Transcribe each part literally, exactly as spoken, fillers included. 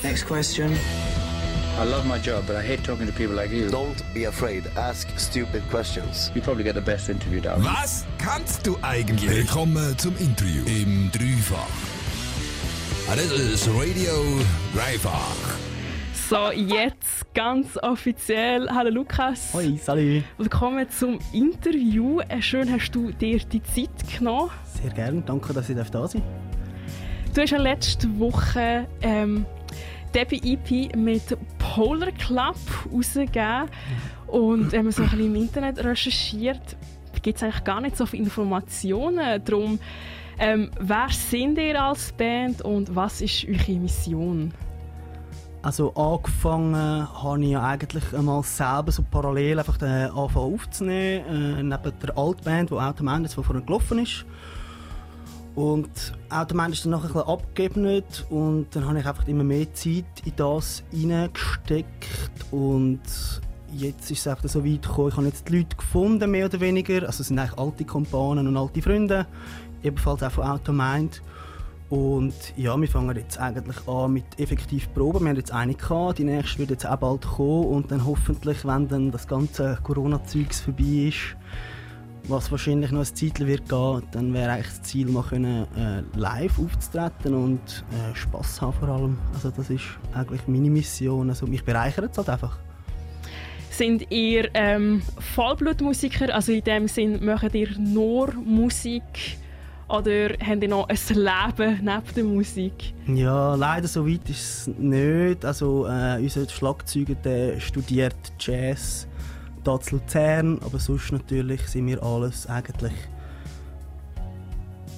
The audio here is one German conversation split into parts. Next question. I love my job, but I hate talking to people like you. Don't be afraid. Ask stupid questions. You probably get the best interview down. Was kannst du eigentlich? Willkommen zum Interview im Dreifach. Das ist Radio Dreifach. So, jetzt ganz offiziell. Hallo Lukas. Hoi, salut. Willkommen zum Interview. Schön hast du dir die Zeit genommen. Sehr gerne. Danke, dass ich da sein darf. Du hast ja letzte Woche... Ähm, Debbie E P mit Polar Klub rausgegeben. Und wenn man so ein bisschen im Internet recherchiert, gibt es eigentlich gar nicht so viele Informationen. Darum, ähm, wer sind ihr als Band und was ist eure Mission? Also angefangen habe ich ja eigentlich einmal selber so parallel einfach den Anfang aufzunehmen, äh, neben der Altband, die Automind jetzt vorhin gelaufen ist. Und Automind ist dann noch ein bisschen abgeebnet und dann habe ich einfach immer mehr Zeit in das hineingesteckt und jetzt ist es einfach so weit gekommen, ich habe jetzt die Leute gefunden, mehr oder weniger, also es sind eigentlich alte Kumpanen und alte Freunde, ebenfalls auch von Automind. Und ja, wir fangen jetzt eigentlich an mit effektiv Proben. Wir haben jetzt eine gehabt, die nächste wird jetzt auch bald kommen und dann hoffentlich, wenn dann das ganze Corona-Zeugs vorbei ist, was wahrscheinlich noch ein Zeitchen wird gehen, dann wäre eigentlich das Ziel, mal können, äh, live aufzutreten und äh, Spass haben vor allem. Also das ist eigentlich meine Mission. Also mich bereichert es halt einfach. Sind ihr ähm, Vollblutmusiker? Also in dem Sinn, macht ihr nur Musik oder habt ihr noch ein Leben neben der Musik? Ja, leider so weit ist es nicht. Also äh, unser Schlagzeuger der studiert Jazz. Hier zu Luzern, aber sonst natürlich sind wir alles eigentlich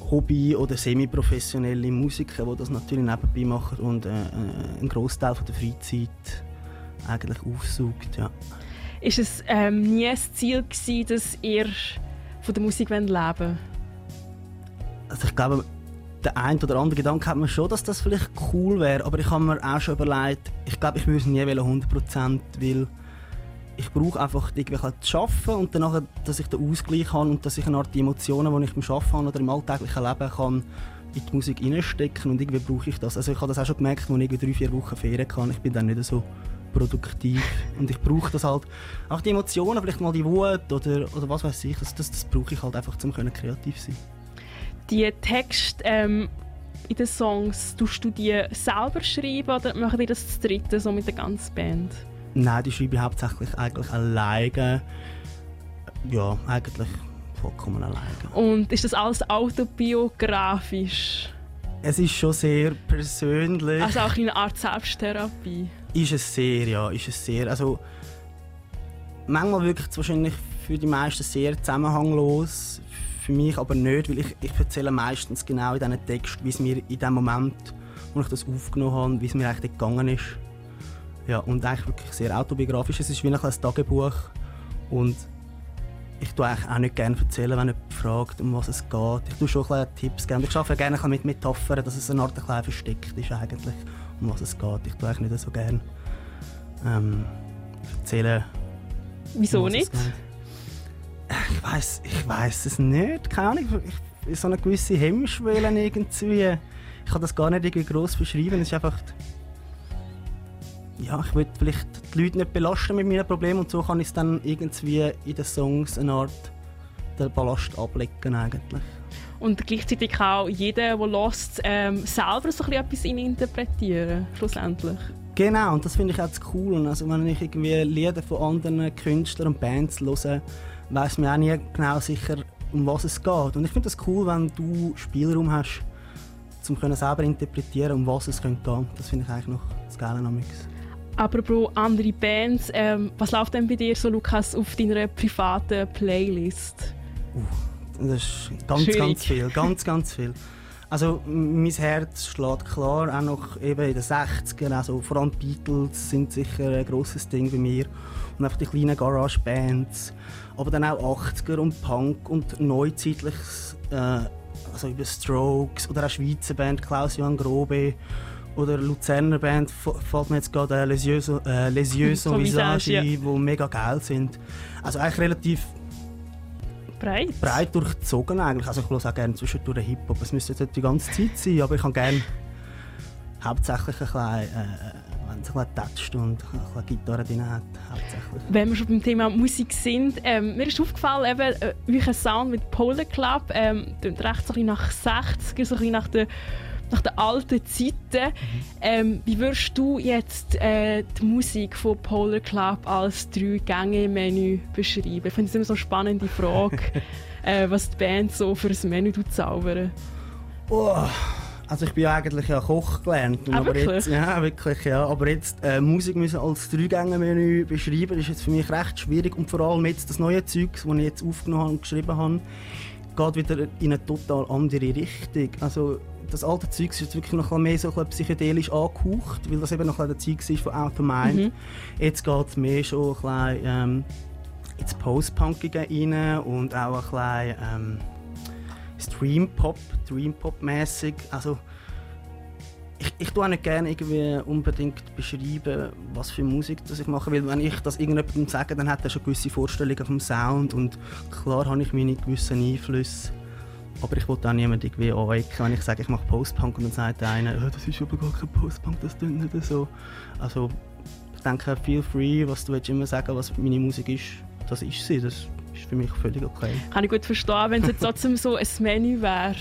Hobby- oder semi-professionelle Musiker, die das natürlich nebenbei machen und äh, einen Großteil der Freizeit eigentlich aufsaugt. Ja. Ist es ähm, nie das Ziel gewesen, dass ihr von der Musik leben wollt? Also ich glaube, der ein oder andere Gedanke hat man schon, dass das vielleicht cool wäre, aber ich habe mir auch schon überlegt, ich glaube, ich würde es nie hundert Prozent, weil ich brauche einfach irgendwie halt zu arbeiten und danach, dass ich den Ausgleich habe und dass ich eine Art die Emotionen, die ich beim Arbeiten habe oder im alltäglichen Leben kann, in die Musik hineinstecken und irgendwie brauche ich das. Also ich habe das auch schon gemerkt, als ich drei, vier Wochen Ferien kann. Ich bin dann nicht so produktiv und ich brauche das halt. Auch die Emotionen, vielleicht mal die Wut oder, oder was weiß ich, das, das, das brauche ich halt einfach, um kreativ zu sein. Die Texte ähm, in den Songs, tust du die selber schreiben oder machen die das zu dritten, so mit der ganzen Band? Nein, die schreibe ich hauptsächlich eigentlich alleine. Ja, eigentlich vollkommen alleine. Und ist das alles autobiografisch? Es ist schon sehr persönlich. Also auch eine Art Selbsttherapie? Ist es sehr, ja. Ist es sehr. Also, manchmal wirklich wahrscheinlich für die meisten sehr zusammenhanglos. Für mich aber nicht, weil ich, ich erzähle meistens genau in diesen Texten, wie es mir in dem Moment, wo ich das aufgenommen habe, wie es mir eigentlich gegangen ist. Ja, und eigentlich wirklich sehr autobiografisch. Es ist wie ein Tagebuch. Und ich tue eigentlich auch nicht gerne erzählen, wenn jemand fragt, um was es geht. Ich tue schon ein Tipps geben. Ich arbeite gerne mit Metaphern, dass es eine Art ein versteckt ist, eigentlich, um was es geht. Ich tue eigentlich nicht so gerne ähm, erzählen. Wieso um nicht? Ich weiss, ich weiss es nicht. Keine Ahnung. Ich, ich, so eine gewisse Hemmschwelle irgendwie. Ich kann das gar nicht irgendwie gross beschreiben. Es ist einfach... Ja, ich will vielleicht die Leute nicht belasten mit meinen Problemen und so kann ich es dann irgendwie in den Songs eine Art den Ballast ablegen eigentlich. Und gleichzeitig kann auch jeder, der hört, ähm, selber so etwas interpretieren, schlussendlich. Genau, und das finde ich auch das Coole. Also wenn ich irgendwie Lieder von anderen Künstlern und Bands höre, weiss man auch nie genau sicher, um was es geht. Und ich finde das cool, wenn du Spielraum hast, um selber interpretieren, um was es gehen könnte. Das finde ich eigentlich noch das Geile am Mix. Apropos andere Bands, ähm, was läuft denn bei dir so, Lukas, auf deiner privaten Playlist? Uh, das ist ganz, Schwierig. ganz viel, ganz, ganz viel. Also mein Herz schlägt klar, auch noch eben in den sechzigern, also vor allem Beatles sind sicher ein grosses Ding bei mir und einfach die kleinen Garage-Bands, aber dann auch achtziger und Punk und neuzeitliches, äh, also über Strokes oder auch Schweizer Band, Klaus Johann Grobe. Oder Luzerner Band, fällt mir jetzt gerade Les Yeux en Visage ein, die mega geil sind. Also eigentlich relativ breit, breit durchzogen eigentlich. Also ich höre auch gerne zwischendurch Hip-Hop. Es müsste jetzt nicht die ganze Zeit sein, aber ich kann gerne hauptsächlich ein bisschen, äh, wenn es ein bisschen toucht und ein bisschen Gitarre drin hat, hauptsächlich. Wenn wir schon beim Thema Musik sind, ähm, mir ist aufgefallen, eben, äh, wie ein Sound mit Polar Klub ähm, tönt recht so ein bisschen nach sechziger, so ein bisschen nach der, nach der alten Zeiten. Mhm. Ähm, wie würdest du jetzt äh, die Musik von Polar Klub als Drei-Gänge-Menü beschreiben? Ich finde es immer so eine spannende Frage, äh, was die Band so für ein Menü zaubert. Oh. Also ich bin ja eigentlich ja Koch gelernt, ah, aber wirklich? Jetzt, ja, wirklich, ja. Aber jetzt äh, Musik müssen als Drei-Gänge-Menü beschreiben, ist jetzt für mich recht schwierig, und vor allem jetzt das neue Zeug, das ich jetzt aufgenommen und geschrieben habe, geht wieder in eine total andere Richtung. Also das alte Zeug ist jetzt wirklich noch mehr so psychedelisch angehaucht, weil das eben noch ein Zeug ist von Out of Mind. Mhm. Jetzt geht es mehr schon ein bisschen ähm, ins Post-Punkige rein und auch ein bisschen ähm, Dream-Pop, Dream-Pop-mässig. Also, ich, ich tue auch nicht gerne irgendwie unbedingt beschreiben, was für Musik das ich mache, weil wenn ich das irgendjemandem sage, dann hat er schon gewisse Vorstellungen vom Sound und klar habe ich meine gewissen Einflüsse. Aber ich wollte auch niemanden irgendwie anecken, wenn ich sage, ich mache Post-Punk und dann sagt einer, oh, das ist aber gar kein Post-Punk, das klingt nicht so. Also, ich denke, feel free, was du immer sagen willst, was meine Musik ist, das ist sie. Das ist für mich völlig okay. Kann ich gut verstehen, wenn es jetzt trotzdem so ein Menü wäre.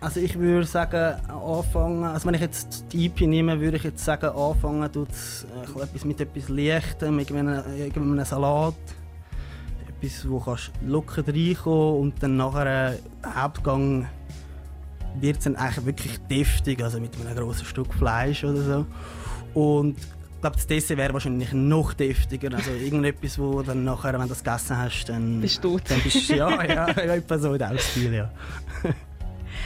Also ich würde sagen, anfangen, also wenn ich jetzt die E P nehme, würde ich jetzt sagen, anfangen tut es etwas mit etwas Leichtem, mit einem Salat, etwas, wo kannst locker reinkommen, und dann nachher im Hauptgang wird es dann eigentlich wirklich deftig, also mit einem grossen Stück Fleisch oder so. Und ich glaube, das Dessert wäre wahrscheinlich noch deftiger. Also irgendetwas, wo dann nachher, wenn du das gegessen hast, dann bist du tot. Dann bist, ja, ja, etwa so in diesem Stil, ja.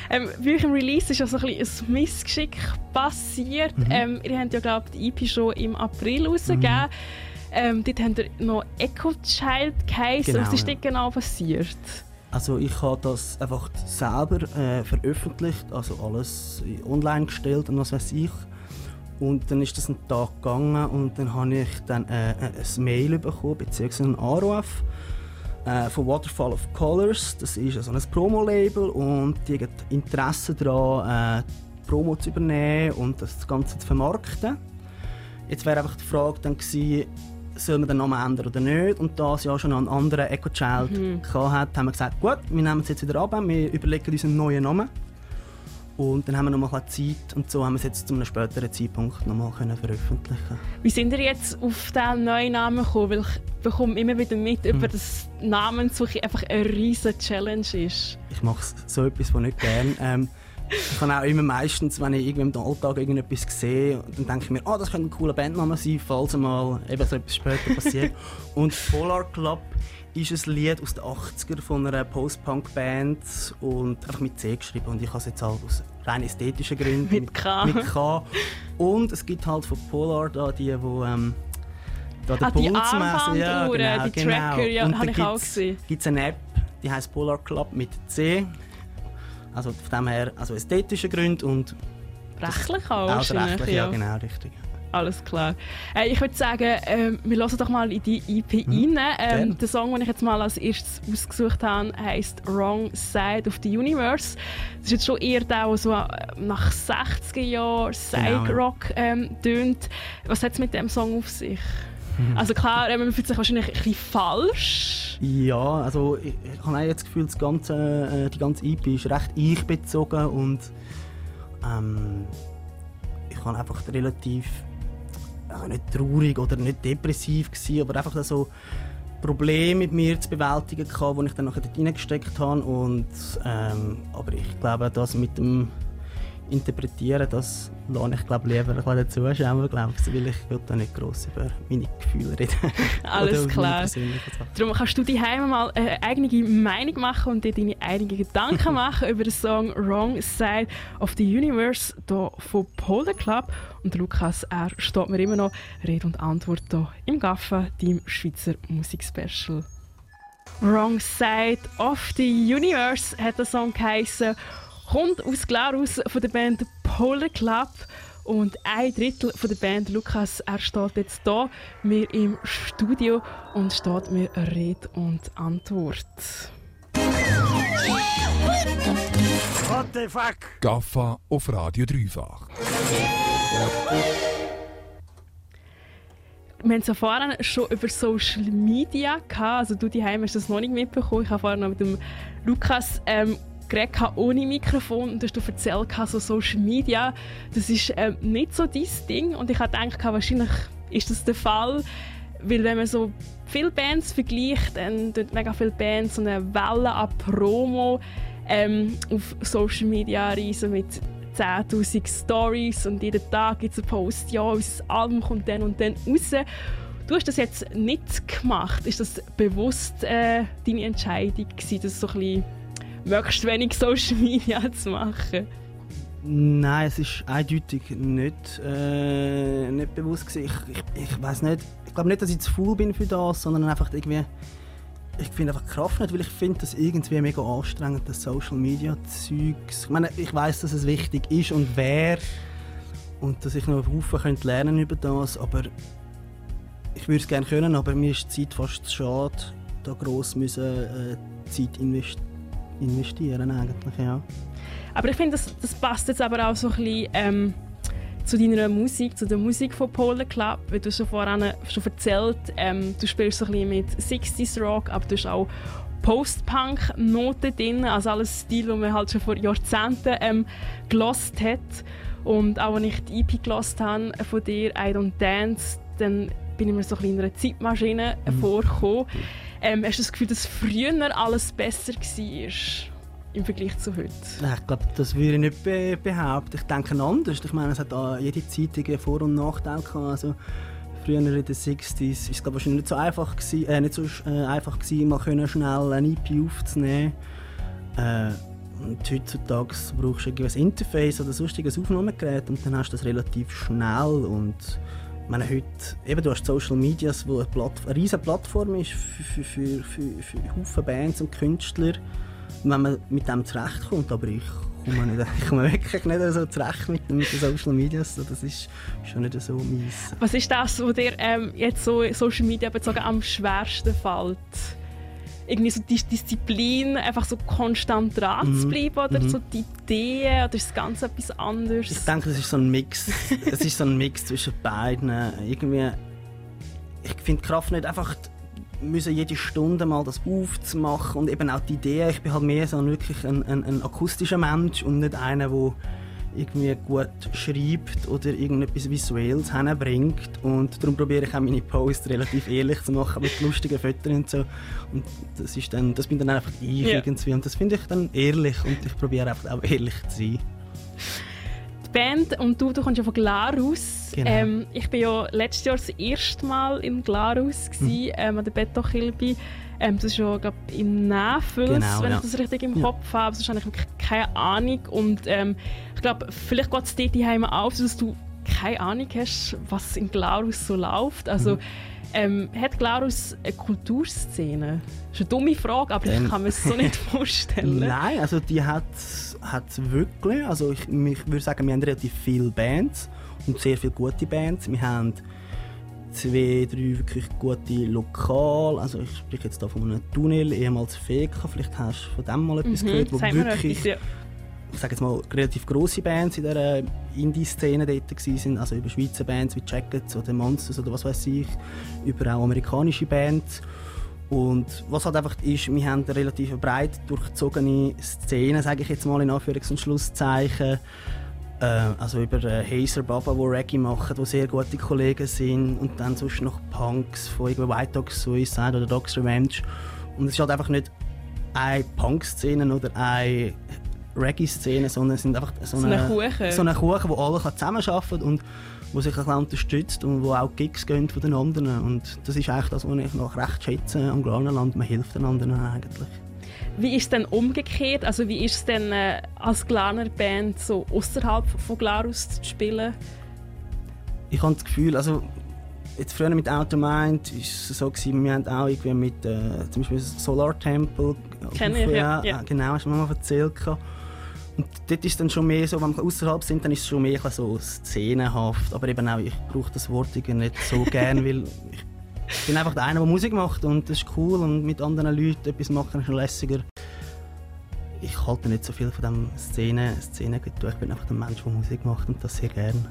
ähm, bei euch im Release ist ja so ein bisschen ein Missgeschick passiert. Mhm. Ähm, ihr habt ja, glaube ich, die E P schon im April rausgegeben. Mhm. Ähm, dort habt ihr noch Echo Child geheißen. Genau, was ist dort genau passiert? Also ich habe das einfach selber äh, veröffentlicht, also alles online gestellt und was weiß ich. Und dann ist das ein Tag gegangen und dann habe ich dann äh, ein Mail bekommen, beziehungsweise einen Anruf äh, von Waterfall of Colors. Das ist also ein Promo-Label und die hat Interesse daran, äh, die Promo zu übernehmen und das Ganze zu vermarkten. Jetzt wäre einfach die Frage dann gewesen, soll man den Namen ändern oder nicht? Und da es ja schon einen anderen Echo Child mhm. hatte, haben wir gesagt, gut, wir nehmen es jetzt wieder ab, wir überlegen uns einen neuen Namen. Und dann haben wir noch mal Zeit und so haben wir es jetzt zu einem späteren Zeitpunkt noch mal können veröffentlichen. Wie sind ihr jetzt auf diesen neuen Namen gekommen? Weil ich bekomme immer wieder mit, hm. über das Namenssuche einfach eine riesige Challenge ist. Ich mache so etwas, was nicht gerne. ähm, ich kann auch immer meistens, wenn ich irgendwie im Alltag irgendetwas sehe, dann denke ich mir, oh, das könnte ein cooler Bandname sein, falls mal eben so etwas später passiert. Und Polar Klub ist ein Lied aus den achtziger von einer Post-Punk-Band und einfach mit C geschrieben, und ich habe es jetzt halt aus rein ästhetischen Gründen mit K. Mit K. Und es gibt halt von Polar da die, wo ähm, da der ah, Puls messen, ja, genau, die genau. Tracker, ja, und habe ich auch gesehen. Gibt's eine App, die heißt Polar Klub mit C. Also von dem her, also ästhetische Gründe und rechtlich auch, auch rechtlich, ja, ja, genau, richtig. Alles klar. Äh, ich würde sagen, ähm, wir hören doch mal in die E P hm. rein. Ähm, der Song, den ich jetzt mal als erstes ausgesucht habe, heisst «Wrong Side of the Universe». Das ist jetzt schon eher der, der so nach sechziger Jahren Psych-Rock genau. ähm, tönt. Was hat es mit diesem Song auf sich? Mhm. Also klar, ähm, man fühlt sich wahrscheinlich ein bisschen falsch. Ja, also ich, ich habe jetzt das Gefühl, das ganze, äh, die ganze E P ist recht ich-bezogen und ähm, ich habe einfach relativ... Also nicht traurig oder nicht depressiv gewesen, aber einfach so Probleme mit mir zu bewältigen hatte, die ich dann nachher dort reingesteckt habe. Und, ähm, aber ich glaube, das mit dem Interpretieren, das lasse ich glaube, lieber dazu schauen, weil ich will da nicht gross über meine Gefühle reden. Alles klar. Darum kannst du daheim mal eine eigene Meinung machen und dir deine eigenen Gedanken machen über den Song «Wrong Side of the Universe» hier von Polar Klub. Und Lukas, er steht mir immer noch Rede und Antwort hier im Gaffa, deinem Schweizer Musikspecial. «Wrong Side of the Universe» hat der Song geheissen. Kommt aus Glarus von der Band Polar Klub, und ein Drittel von der Band, Lukas, er steht jetzt hier, mir im Studio, und steht mir Rede und Antwort. What the fuck? Gaffa auf Radio Dreifach. Wir haben es ja vorhin schon über Social Media gehabt. Also du daheim hast das noch nicht mitbekommen. Ich habe vorhin noch mit dem Lukas ähm, geredet ohne Mikrofon und hast du erzählt, so Social Media, das ist ähm, nicht so dein Ding. Und ich habe gedacht, wahrscheinlich ist das der Fall. Weil wenn man so viele Bands vergleicht, dann tun mega viele Bands so eine Welle an Promo ähm, auf Social Media reisen mit zehntausend Stories und jeden Tag gibt es einen Post, ja, unser Album kommt dann und dann raus. Du hast das jetzt nicht gemacht. Ist das bewusst äh, deine Entscheidung gewesen, das so ein bisschen möglichst wenig Social Media zu machen? Nein, es ist eindeutig nicht, äh, nicht bewusst gewesen. Ich, ich, ich weiss nicht. Ich glaube nicht, dass ich zu faul bin für das, sondern einfach irgendwie, ich finde einfach die Kraft nicht, weil ich finde das irgendwie mega anstrengend, das Social Media Zeugs. Ich meine, ich weiss, dass es wichtig ist und wer und dass ich noch Haufen könnte lernen über das, aber ich würde es gerne können, aber mir ist die Zeit fast zu schade, da gross müssen, äh, Zeit invest- investieren eigentlich, ja. Aber ich finde, das, das passt jetzt aber auch so ein bisschen, ähm zu deiner Musik, zu der Musik von Polar Klub, wie du schon vorhin schon erzählt, ähm, du spielst so ein bisschen mit sechziger Rock, aber du hast auch Post-Punk-Noten drin, also alles Stil, den man halt schon vor Jahrzehnten ähm, gehört hat. Und auch wenn ich die E P gehört habe von dir, I Don't Dance, dann bin ich mir so ein bisschen in einer Zeitmaschine mhm. vorgekommen. Ähm, hast du das Gefühl, dass früher alles besser war? Im Vergleich zu heute? Ich glaube, das würde ich nicht be- behaupten. Ich denke anders. Ich meine, es hat auch jede Zeitung Vor- und Nachteile gehabt. Also, früher in den sechziger Jahren war es wahrscheinlich nicht so einfach, gewesen, äh, nicht so, äh, einfach gewesen, mal können schnell eine E P aufzunehmen. Äh, und heutzutage brauchst du ein Interface oder sonstiges Aufnahmegerät und dann hast du das relativ schnell. Und ich meine, heute, eben, du hast Social Media, wo eine, Platt- eine riesige Plattform ist für, für, für, für, für Haufen Bands und Künstler. Wenn man mit dem zurechtkommt, aber ich komme, nicht, ich komme wirklich nicht so zurecht mit, mit den Social Media, so, das ist schon nicht so mies. Was ist das, was dir ähm, jetzt so Social Media bezogen am schwersten fällt? Irgendwie so die Disziplin, einfach so konstant dran zu bleiben oder mm-hmm. so die Ideen oder ist das ganz etwas anderes? Ich denke, es ist so ein Mix. Es ist so ein Mix zwischen beiden. Irgendwie, ich finde Kraft nicht einfach müssen jede Stunde mal das aufzumachen und eben auch die Idee. Ich bin halt mehr so wirklich ein, ein, ein akustischer Mensch und nicht einer, der irgendwie gut schreibt oder irgendetwas Visuelles hinbringt. Und darum probiere ich auch meine Posts relativ ehrlich zu machen mit lustigen Fotos und so. Und das ist dann, das bin dann einfach ich yeah. irgendwie und das finde ich dann ehrlich und ich probiere einfach auch ehrlich zu sein. Die Band und du, du kommst ja von Glarus. Genau. Ähm, ich war ja letztes Jahr das erste Mal in Glarus gewesen, mhm. ähm, an der Betonchilbe. Ähm, das ist ja, glaube ich, im Nähfels, genau, wenn ja. ich das richtig im ja. Kopf habe. Sonst habe ich wirklich keine Ahnung. Und ähm, ich glaube, vielleicht geht es dir daheim auf, dass du keine Ahnung hast, was in Glarus so läuft. Also, mhm. ähm, hat Glarus eine Kulturszene? Das ist eine dumme Frage, aber ähm. ich kann mir es so nicht vorstellen. Nein, also die hat es wirklich. Also ich, ich würde sagen, wir haben relativ viele Bands und sehr viele gute Bands. Wir haben zwei, drei wirklich gute Lokale. Also ich spreche jetzt hier von einem Tunnel, ehemals Feka. Vielleicht hast du von dem mal etwas mhm, gehört, wo wirklich... Etwas, ja. Ich sage jetzt mal, relativ grosse Bands in dieser Indie-Szene dort waren, also über Schweizer Bands wie Jackets oder Monsters oder was weiß ich, über auch amerikanische Bands. Und was halt einfach ist, wir haben eine relativ breit durchzogene Szene, sage ich jetzt mal in Anführungs- und Schlusszeichen. Äh, also über Eiser, Baba, die Reggae machen, die sehr gute Kollegen sind und dann sonst noch Punks von White Dogs Suicide oder Dogs Revenge. Und es ist halt einfach nicht eine Punk-Szene oder eine Reggae-Szene, sondern es sind einfach so, so eine Kuchen, so eine Kuchen, wo alle zusammenarbeiten und wo sich ein bisschen unterstützt und wo auch Gigs gehen von den anderen. Und das ist eigentlich das, was ich noch recht schätze am Glarnerland. Man hilft den anderen eigentlich. Wie ist es denn umgekehrt? Also wie ist es denn äh, als Glarner Band so außerhalb von Glarus zu spielen? Ich habe das Gefühl, also jetzt früher mit Automind war es so, gewesen, wir haben auch irgendwie mit äh, zum Beispiel Solar Temple. Kenn ich, ja. ja. Genau, hast du mir mal erzählt. Und dort ist dann schon mehr so, wenn wir außerhalb sind, dann ist es schon mehr so szenenhaft. Aber eben auch, ich brauche das Wort nicht so gerne, weil ich bin einfach der eine, der Musik macht und das ist cool und mit anderen Leuten etwas machen ist schon lässiger. Ich halte nicht so viel von dem Szenen-Getue. Ich bin einfach der Mensch, der Musik macht und das sehr gerne.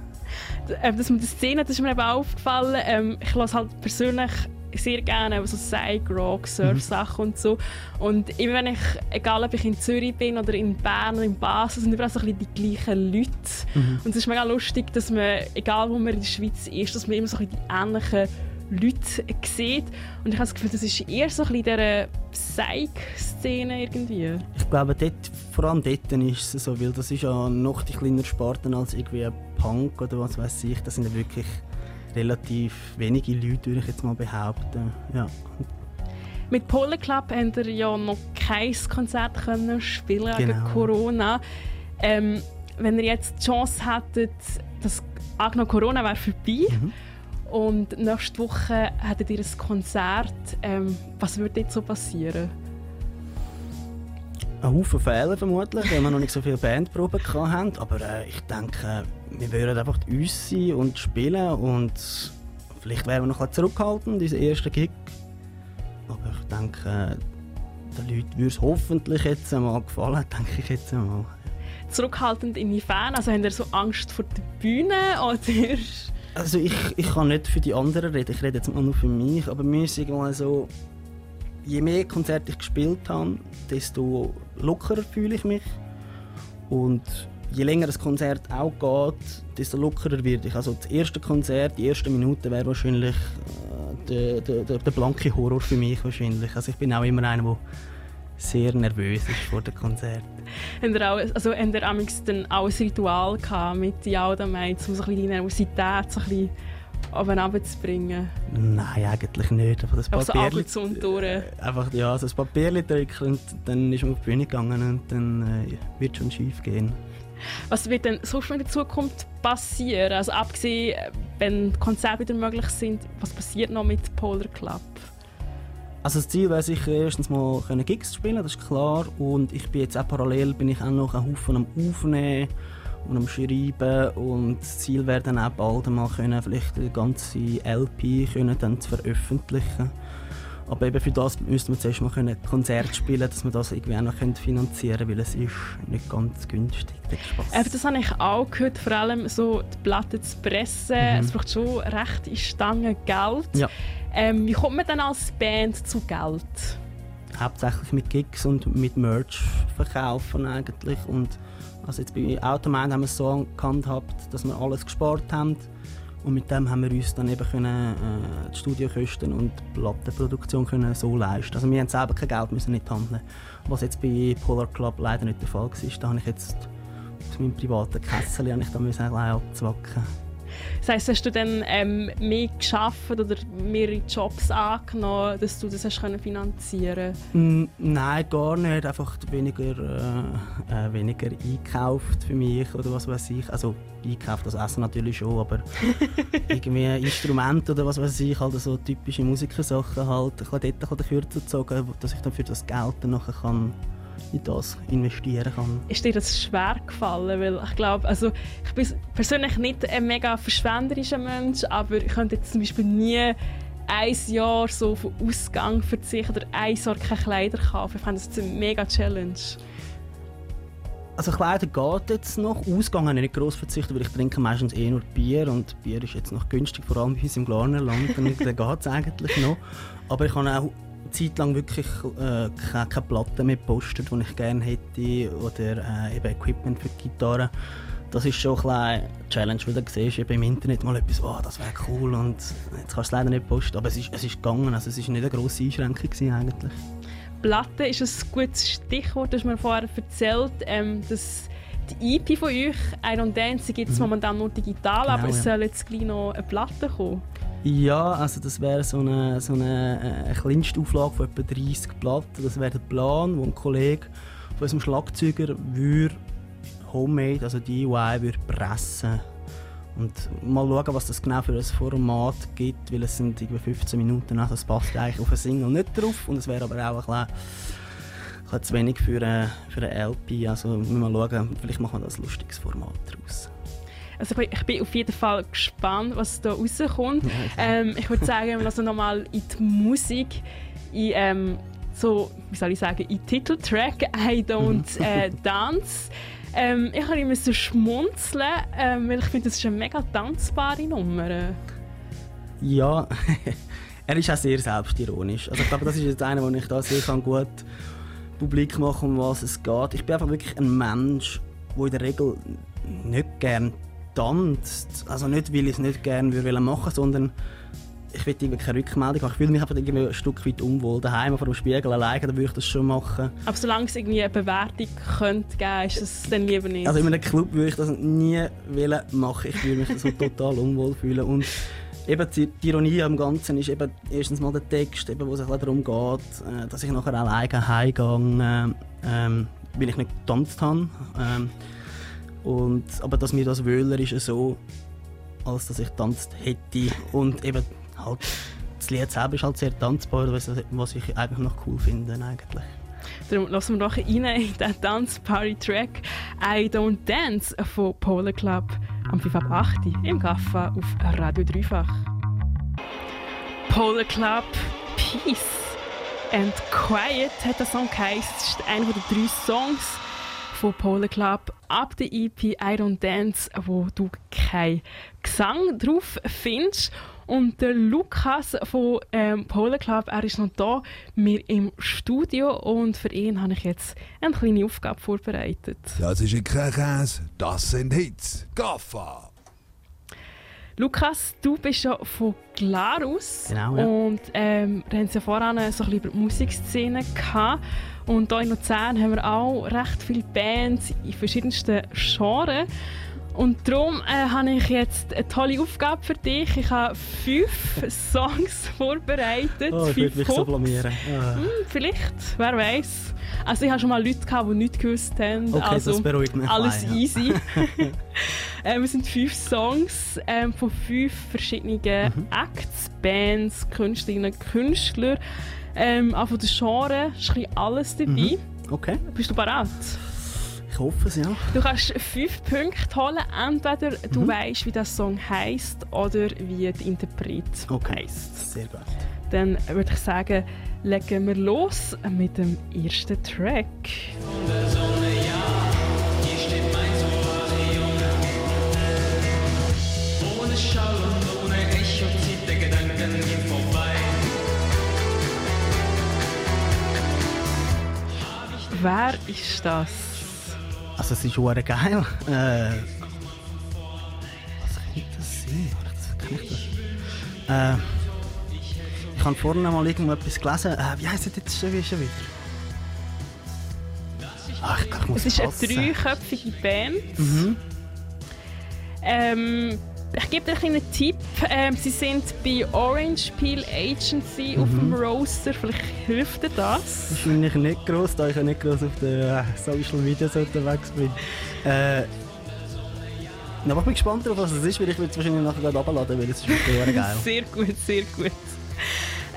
Das mit der Szene, das ist mir eben aufgefallen. Ähm, ich lasse halt persönlich sehr gerne so Psych-Rock, Surf-Sachen mhm. und so. Und immer wenn ich, egal ob ich in Zürich bin oder in Bern oder in Basel, sind überall so ein bisschen die gleichen Leute. Mhm. Und es ist mega lustig, dass man, egal wo man in der Schweiz ist, dass man immer so ein bisschen die ähnlichen Leute sieht. Und ich habe das Gefühl, das ist eher so ein bisschen dieser Psych-Szene irgendwie. Ich glaube, dort, vor allem dort ist es so, weil das ist ja noch die kleinere Sparte als irgendwie Punk oder was weiß ich. Das sind ja wirklich relativ wenige Leute, würde ich jetzt mal behaupten. Ja. Mit Polar Klub haben wir ja noch kein Konzert können spielen wegen genau. Corona. Ähm, wenn ihr jetzt die Chance hättet, dass angenommen Corona wäre vorbei mhm. und nächste Woche hättet ihr ein Konzert, ähm, was würde jetzt so passieren? Ein Haufen Fehler vermutlich, weil wir noch nicht so viele Bandproben hatten. Aber äh, ich denke, wir würden einfach uns sein und spielen. Und vielleicht wären wir noch etwas zurückhaltend, unser erster Gig. Aber ich denke, den Leuten würde es hoffentlich jetzt mal gefallen, denke ich jetzt mal. Zurückhaltend inwiefern? Also habt ihr so Angst vor der Bühne? Oder? Also ich, ich kann nicht für die anderen reden, ich rede jetzt mal nur für mich. Aber mir ist irgendwann so... Je mehr Konzerte ich gespielt habe, desto lockerer fühle ich mich. Und je länger das Konzert auch geht, desto lockerer werde ich. Also das erste Konzert, die ersten Minuten wäre wahrscheinlich äh, der, der, der blanke Horror für mich wahrscheinlich. Also ich bin auch immer einer, der sehr nervös ist vor dem Konzert. Habt ihr auch, also habt ihr auch ein Ritual gehabt mit «I Don't Dance», um so ein bisschen die Nervosität so ein bisschen runterzubringen? Nein, eigentlich nicht. Einfach das Papierchen, also ab und zu und durch. Einfach, ja, also das Papierchen drücken und dann ist man auf die Bühne gegangen und dann äh, wird es schon schief gehen. Was wird denn sonst in der Zukunft passieren? Also abgesehen, wenn Konzerte wieder möglich sind, was passiert noch mit Polar Klub? Also das Ziel wäre sicher erstens mal Gigs zu spielen, das ist klar. Und ich bin jetzt auch parallel bin ich auch noch einen Haufen am Aufnehmen und am Schreiben. Und das Ziel wäre dann auch bald mal können, vielleicht eine ganze L P können dann zu veröffentlichen. Aber eben für das müssten wir zuerst mal ein Konzert spielen, dass wir das irgendwie auch noch finanzieren können, weil es ist nicht ganz günstig. Das, äh, das habe ich auch gehört, vor allem so die Platten zu pressen. Mhm. Es braucht schon recht in Stangen Geld. Ja. Ähm, wie kommt man denn als Band zu Geld? Hauptsächlich mit Gigs und mit Merch verkaufen eigentlich. Und also jetzt bei Automind haben wir es so gehandhabt, dass wir alles gespart haben. Und mit dem haben wir uns dann eben können, äh, die Studiokosten und die Plattenproduktion können so leisten. Also wir haben selber kein Geld müssen nicht handeln, was jetzt bei Polar Klub leider nicht der Fall war. Da habe ich jetzt aus meinem privaten Kessel habe ich da müssen abzwacken. Das heisst, hast du dann ähm, mehr geschafft oder mehrere Jobs angenommen, dass du das hast können finanzieren? Mm, nein, gar nicht. Einfach weniger, äh, äh, weniger einkauft für mich oder was weiß ich. Also einkauft, das Essen natürlich schon, aber irgendwie Instrumente oder was weiß ich, also so typische Musikersachen halt. Ich habe dort den Kürzer gezogen, dass ich dann für das Geld dann nachher kann in das investieren kann. Ist dir das schwer gefallen? Weil ich glaube, also ich bin persönlich nicht ein mega verschwenderischer Mensch, aber ich könnte jetzt zum Beispiel nie ein Jahr so von Ausgang verzichten oder ein Jahr keine Kleider kaufen. Ich fand das eine mega Challenge. Also Kleider geht jetzt noch. Ausgang habe ich nicht gross verzichtet, weil ich trinke meistens eh nur Bier und Bier ist jetzt noch günstig, vor allem bei uns im Glarner Land, dann geht es eigentlich noch. Aber ich habe auch zeitlang wirklich äh, keine, keine Platten mehr gepostet, die ich gerne hätte oder äh, eben Equipment für die Gitarre. Das ist schon eine Challenge, weil du siehst eben im Internet mal etwas, oh, das wäre cool und jetzt kannst du es leider nicht posten. Aber es ist, es ist gegangen, also es war nicht eine grosse Einschränkung gewesen, eigentlich. Platte ist ein gutes Stichwort, das hast du mir vorher erzählt, ähm, dass die E P von euch, I Don't Dance, gibt es mhm. momentan nur digital, genau, aber es ja. soll jetzt gleich noch eine Platte kommen. Ja, also das wäre so eine, so eine, eine Kleinstauflage von etwa dreißig Platten. Das wäre der Plan, wo ein Kollege von unserem Schlagzeuger würde Homemade, also D I Y, würde pressen. Und mal schauen, was das genau für ein Format gibt, weil es sind irgendwie fünfzehn Minuten, also das passt eigentlich auf eine Single nicht drauf. Und es wäre aber auch ein bisschen, ein bisschen zu wenig für eine, für eine L P. Also müssen wir mal schauen, vielleicht machen wir das ein lustiges Format daraus. Also ich bin auf jeden Fall gespannt, was da rauskommt. Ja, ähm, ich würde sagen, wir lassen nochmal in die Musik, in ähm, so, wie soll ich sagen, in den Titeltrack «I Don't äh, Dance». Ähm, ich musste schmunzeln, ähm, weil ich finde, das ist eine mega tanzbare Nummer. Ja, er ist auch sehr selbstironisch. Also ich glaube, das ist jetzt einer, wo ich da sehr kann gut publik machen kann, um was es geht. Ich bin einfach wirklich ein Mensch, der in der Regel nicht gerne tanzt. Also nicht, weil ich es nicht gerne würde machen, sondern ich will irgendwie keine Rückmeldung haben. Ich fühle mich einfach irgendwie ein Stück weit unwohl. Daheim vor dem Spiegel alleine, dann würde ich das schon machen. Aber solange es irgendwie eine Bewertung könnte geben, ist es dann lieber nicht? Also in einem Club würde ich das nie machen. Ich würde mich das so total unwohl fühlen. Und eben die Ironie am Ganzen ist eben erstens mal der Text, eben, wo es darum geht, dass ich nachher alleine heimgehe, ähm, weil ich nicht getanzt habe. Ähm, und, aber dass mir das wöhler ist so, als dass ich getanzt hätte. Und eben halt, das Lied selber ist halt sehr tanzbar, was ich eigentlich noch cool finde. Eigentlich. Darum lassen wir nachher rein in den Tanzparty-Track «I Don't Dance» von Polar Klub am fünf ab acht im Gaffa auf Radio Dreifach. Polar Klub «Peace and Quiet» hat der Song geheißen. Das ist einer der drei Songs von Polar Klub ab der E P «I Don't Dance», wo du keinen Gesang drauf findest. Und der Lukas von ähm, Polar Klub, er ist noch da, mir im Studio, und für ihn habe ich jetzt eine kleine Aufgabe vorbereitet. Das ist kein Käse, das sind Hits. Gaffa! Lukas, du bist ja von Glarus. Genau, ja. Und ähm, wir haben ja vorhin so ein bisschen über die Musikszene gehabt. Und hier in Luzern haben wir auch recht viele Bands in verschiedensten Genres. Und darum äh, habe ich jetzt eine tolle Aufgabe für dich. Ich habe fünf Songs vorbereitet. Oh, ich würde mich so blamieren. Ah. Hm, vielleicht, wer weiß. Also ich habe schon mal Leute gehabt, die nichts gewusst haben. Okay, also das beruhigt mich. Alles ein, ja. Easy. äh, es sind fünf Songs äh, von fünf verschiedenen mhm. Acts, Bands, Künstlerinnen und Künstler. Ähm, auch von den Genres ist alles dabei. Mhm. Okay. Bist du bereit? Ich hoffe es, ja. Du kannst fünf Punkte holen. Entweder du mhm. weißt, wie der Song heisst oder wie der Interpret okay. heisst. Sehr gut. Dann würde ich sagen, legen wir los mit dem ersten Track. Wer ist das? Also es ist verdammt geil. Äh, was könnte das sein? Kann ich das? Äh, ich habe vorhin mal irgendwo etwas gelesen. Äh, wie heisst das jetzt schon wieder? Ach, ich muss es passen. Es ist eine dreiköpfige Band. Mhm. Ähm, ich gebe dir einen kleinen Tipp. Ähm, sie sind bei Orange Peel Agency mhm. auf dem Roster. Vielleicht hilft dir das. Wahrscheinlich nicht gross, da ich ja nicht gross auf den äh, Social Media unterwegs bin. Äh, na, ich bin gespannt darauf, was es ist, weil ich würde es wahrscheinlich nachher gerade runterladen, weil es ist wirklich geil. Sehr gut, sehr gut.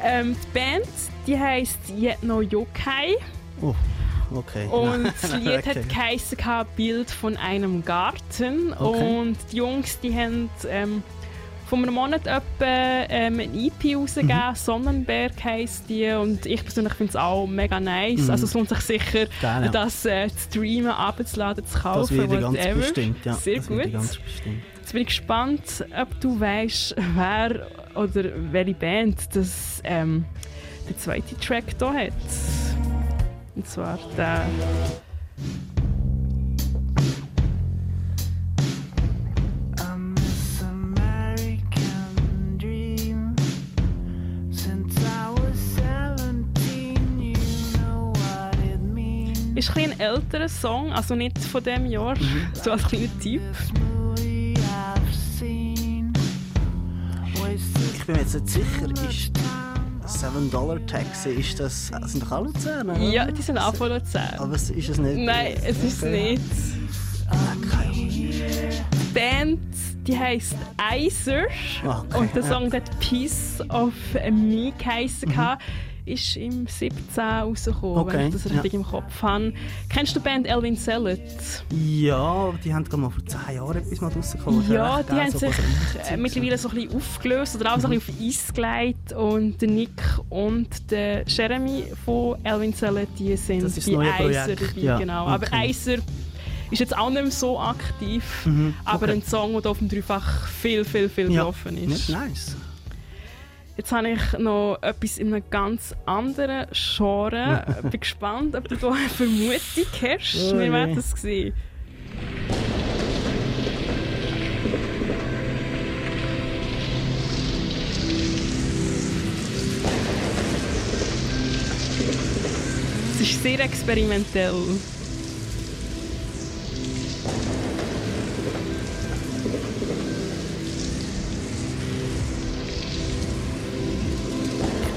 Ähm, die Band, die heisst Yet No Yokai. Oh. Okay. Und das Lied okay. hat geheissen, Bild von einem Garten. Okay. Und die Jungs, die haben ähm, vor einem Monat etwa ähm, ein E P rausgegeben. Mhm. Sonnenberg heisst die. Und ich persönlich finde es auch mega nice. Mhm. Also es lohnt sich sicher, Geil, ja. das äh, zu streamen, abzuladen, zu kaufen. Das wird ganz bestimmt, ja. Sehr das gut. Ganz bestimmt. Jetzt bin ich gespannt, ob du weißt, wer oder welche Band das, ähm, den zweiten Track hier hat. Und zwar der. Ist ein bisschen ein älterer Song, also nicht von diesem Jahr, mhm. so als kleiner Tipp. Ich bin mir jetzt nicht sicher, ist sieben Dollar Taxi, ist das, sind doch auch Luzerner? Ja, die sind auch von Luzern. Aber ist es nicht? Nein, es okay. ist nicht. Okay. Die Band, die heisst Eiser okay. und der Song, der ja. «Peace of Me» geheissen mhm. hatte, ist im siebzehn rausgekommen, okay. wenn ich das richtig ja. im Kopf habe. Kennst du die Band Elvin Zellet? Ja, die haben gerade mal vor zehn Jahren etwas mal rausgekommen. Ja, die haben so sich so mittlerweile so ein bisschen aufgelöst oder auch so ein bisschen auf Eis gelegt. Und der Nick und der Jeremy von Elvin Zellet, die sind bei Eiser dabei. Ja. Genau. Okay. Aber Eiser ist jetzt auch nicht mehr so aktiv, mhm. okay. aber ein Song, der auf dem Dreifach viel, viel, viel gelaufen ja. ist. Nice. Jetzt habe ich noch etwas in einem ganz anderen Genre. Ich bin gespannt, ob du da eine Vermutung hast. Wie war das gewesen? Es ist sehr experimentell.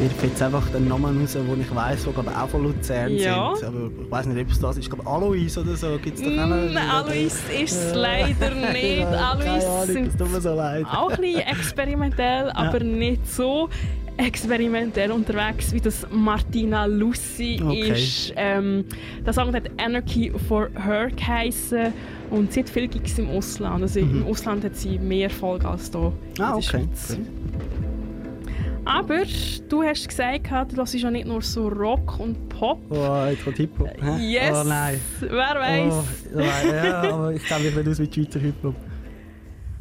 Ich werfe jetzt einfach den Namen raus, den ich weiss, die auch von Luzern ja. sind. Aber ich weiss nicht, ob es das ist. Ich glaube, Alois oder so. Gibt's da keine? Mm, Alois ist es ja. leider nicht. Ja, Alois sind so auch ein bisschen experimentell, aber ja. nicht so experimentell unterwegs, wie das Martina Lussi okay. ist. Ähm, der Song hat «Anarchy for Her» geheissen. Und sie hat viel Gigs im Ausland. Also mhm. Im Ausland hat sie mehr Erfolg als hier in ah, der okay. Schweiz. Okay. Aber du hast gesagt, du hörst ja nicht nur so Rock und Pop. Oh, jetzt kommt Hip-Hop. Yes. Oh nein. Wer weiss. Oh, ja, aber ich glaube, ich werde aus wie die Schweizer Hip-Hop.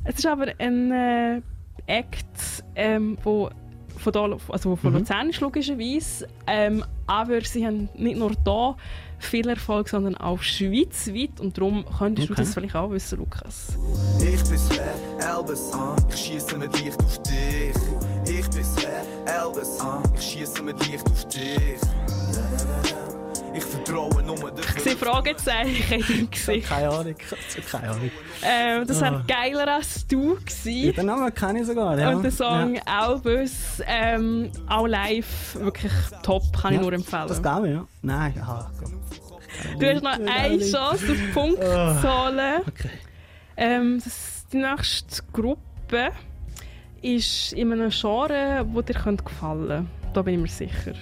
Es ist aber ein äh, Act, ähm, wo von, da, also von mhm. Luzern ist, logischerweise. Ähm, aber sie haben nicht nur hier viel Erfolg, sondern auch schweizweit. Und darum könntest okay. du das vielleicht auch wissen, Lukas. Ich bin schwer, Albus, ich schiesse mit Licht auf dich. Ich bin schwer, Albus, ich schiesse mit Licht auf dich. Ich vertraue nur dir. Ich sehe Fragezeichen in deinem Gesicht. Keine Ahnung. Keine Ahnung. Ähm, das war oh. geiler als du. Ja, den Namen kenne ich sogar. Ja. Und der Song ja. Albus, ähm, auch live, wirklich top, kann ja, ich nur empfehlen. Das glaube ich, ja. Nein, aha, komm. Du hast noch eine Chance auf Punkt zu oh. zahlen. Okay. Ähm, das, die nächste Gruppe ist in einem Genre, das dir gefallen könnte. Da bin ich mir sicher.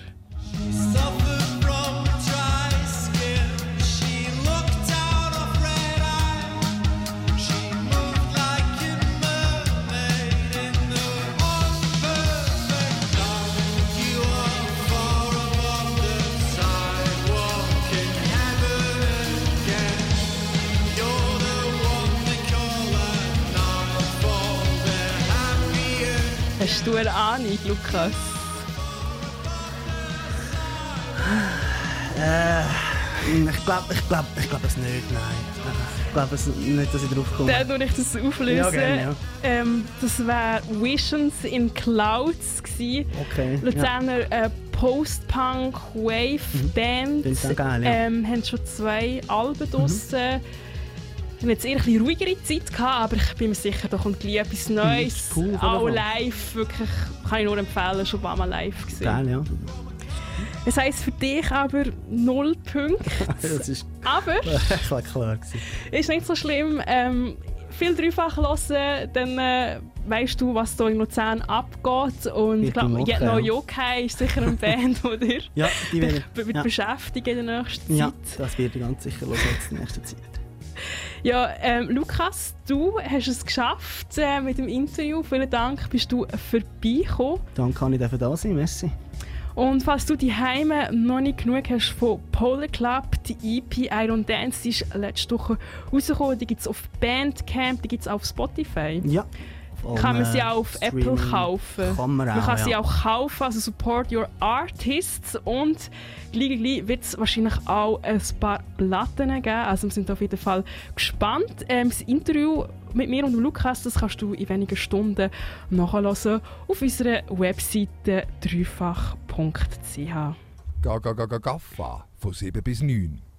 Hast du eine Ahnung, Lukas? Äh, ich glaube ich glaub, ich glaub es nicht, nein. Ich glaube es nicht, dass ich drauf komme. Dann würde ich das auflösen. Ja, gerne, ja. Ähm, das war «Visions in Clouds» gewesen. Okay. Luzerner ja. äh, Post-Punk, Wave, mhm. Band. Das ist geil, ja. ähm, haben schon zwei Alben draussen. Mhm. Ich hatte jetzt eher eine ruhigere Zeit, aber ich bin mir sicher, da kommt gleich etwas Neues. Cool, auch live, wirklich, kann ich nur empfehlen, schon ein paar Mal live gesehen. Geil, ja. Das heisst für dich aber null Punkte. Das ist aber klar, klar gewesen. Ist nicht so schlimm. Ähm, viel dreifach hören, dann äh, weisst du, was hier in Luzern abgeht. Und ich glaube, Yet No Yokai ist sicher eine Band, die dich ja, mit ja. beschäftigen in der nächsten Zeit. Ja, das wird ganz sicher hören in der nächsten Zeit. Ja, ähm, Lukas, du hast es geschafft äh, mit dem Interview. Vielen Dank, bist du vorbeigekommen. Danke, kann ich dafür da sein, merci. Und falls du die Heime noch nicht genug hast von Polar Klub, die E P I Don't Dance, die ist letzte Woche rausgekommen. Die gibt es auf Bandcamp, die gibt es auf Spotify. Ja. Um, kann man sie auch auf Streaming. Apple kaufen. Kann man, auch, man kann ja. sie auch kaufen, also support your artists. Und gleich, gleich wird es wahrscheinlich auch ein paar Platten geben. Also wir sind auf jeden Fall gespannt. Ähm, das Interview mit mir und Lukas, das kannst du in wenigen Stunden nachhören auf unserer Webseite dreifach punkt c h. Gaffa von sieben bis neun.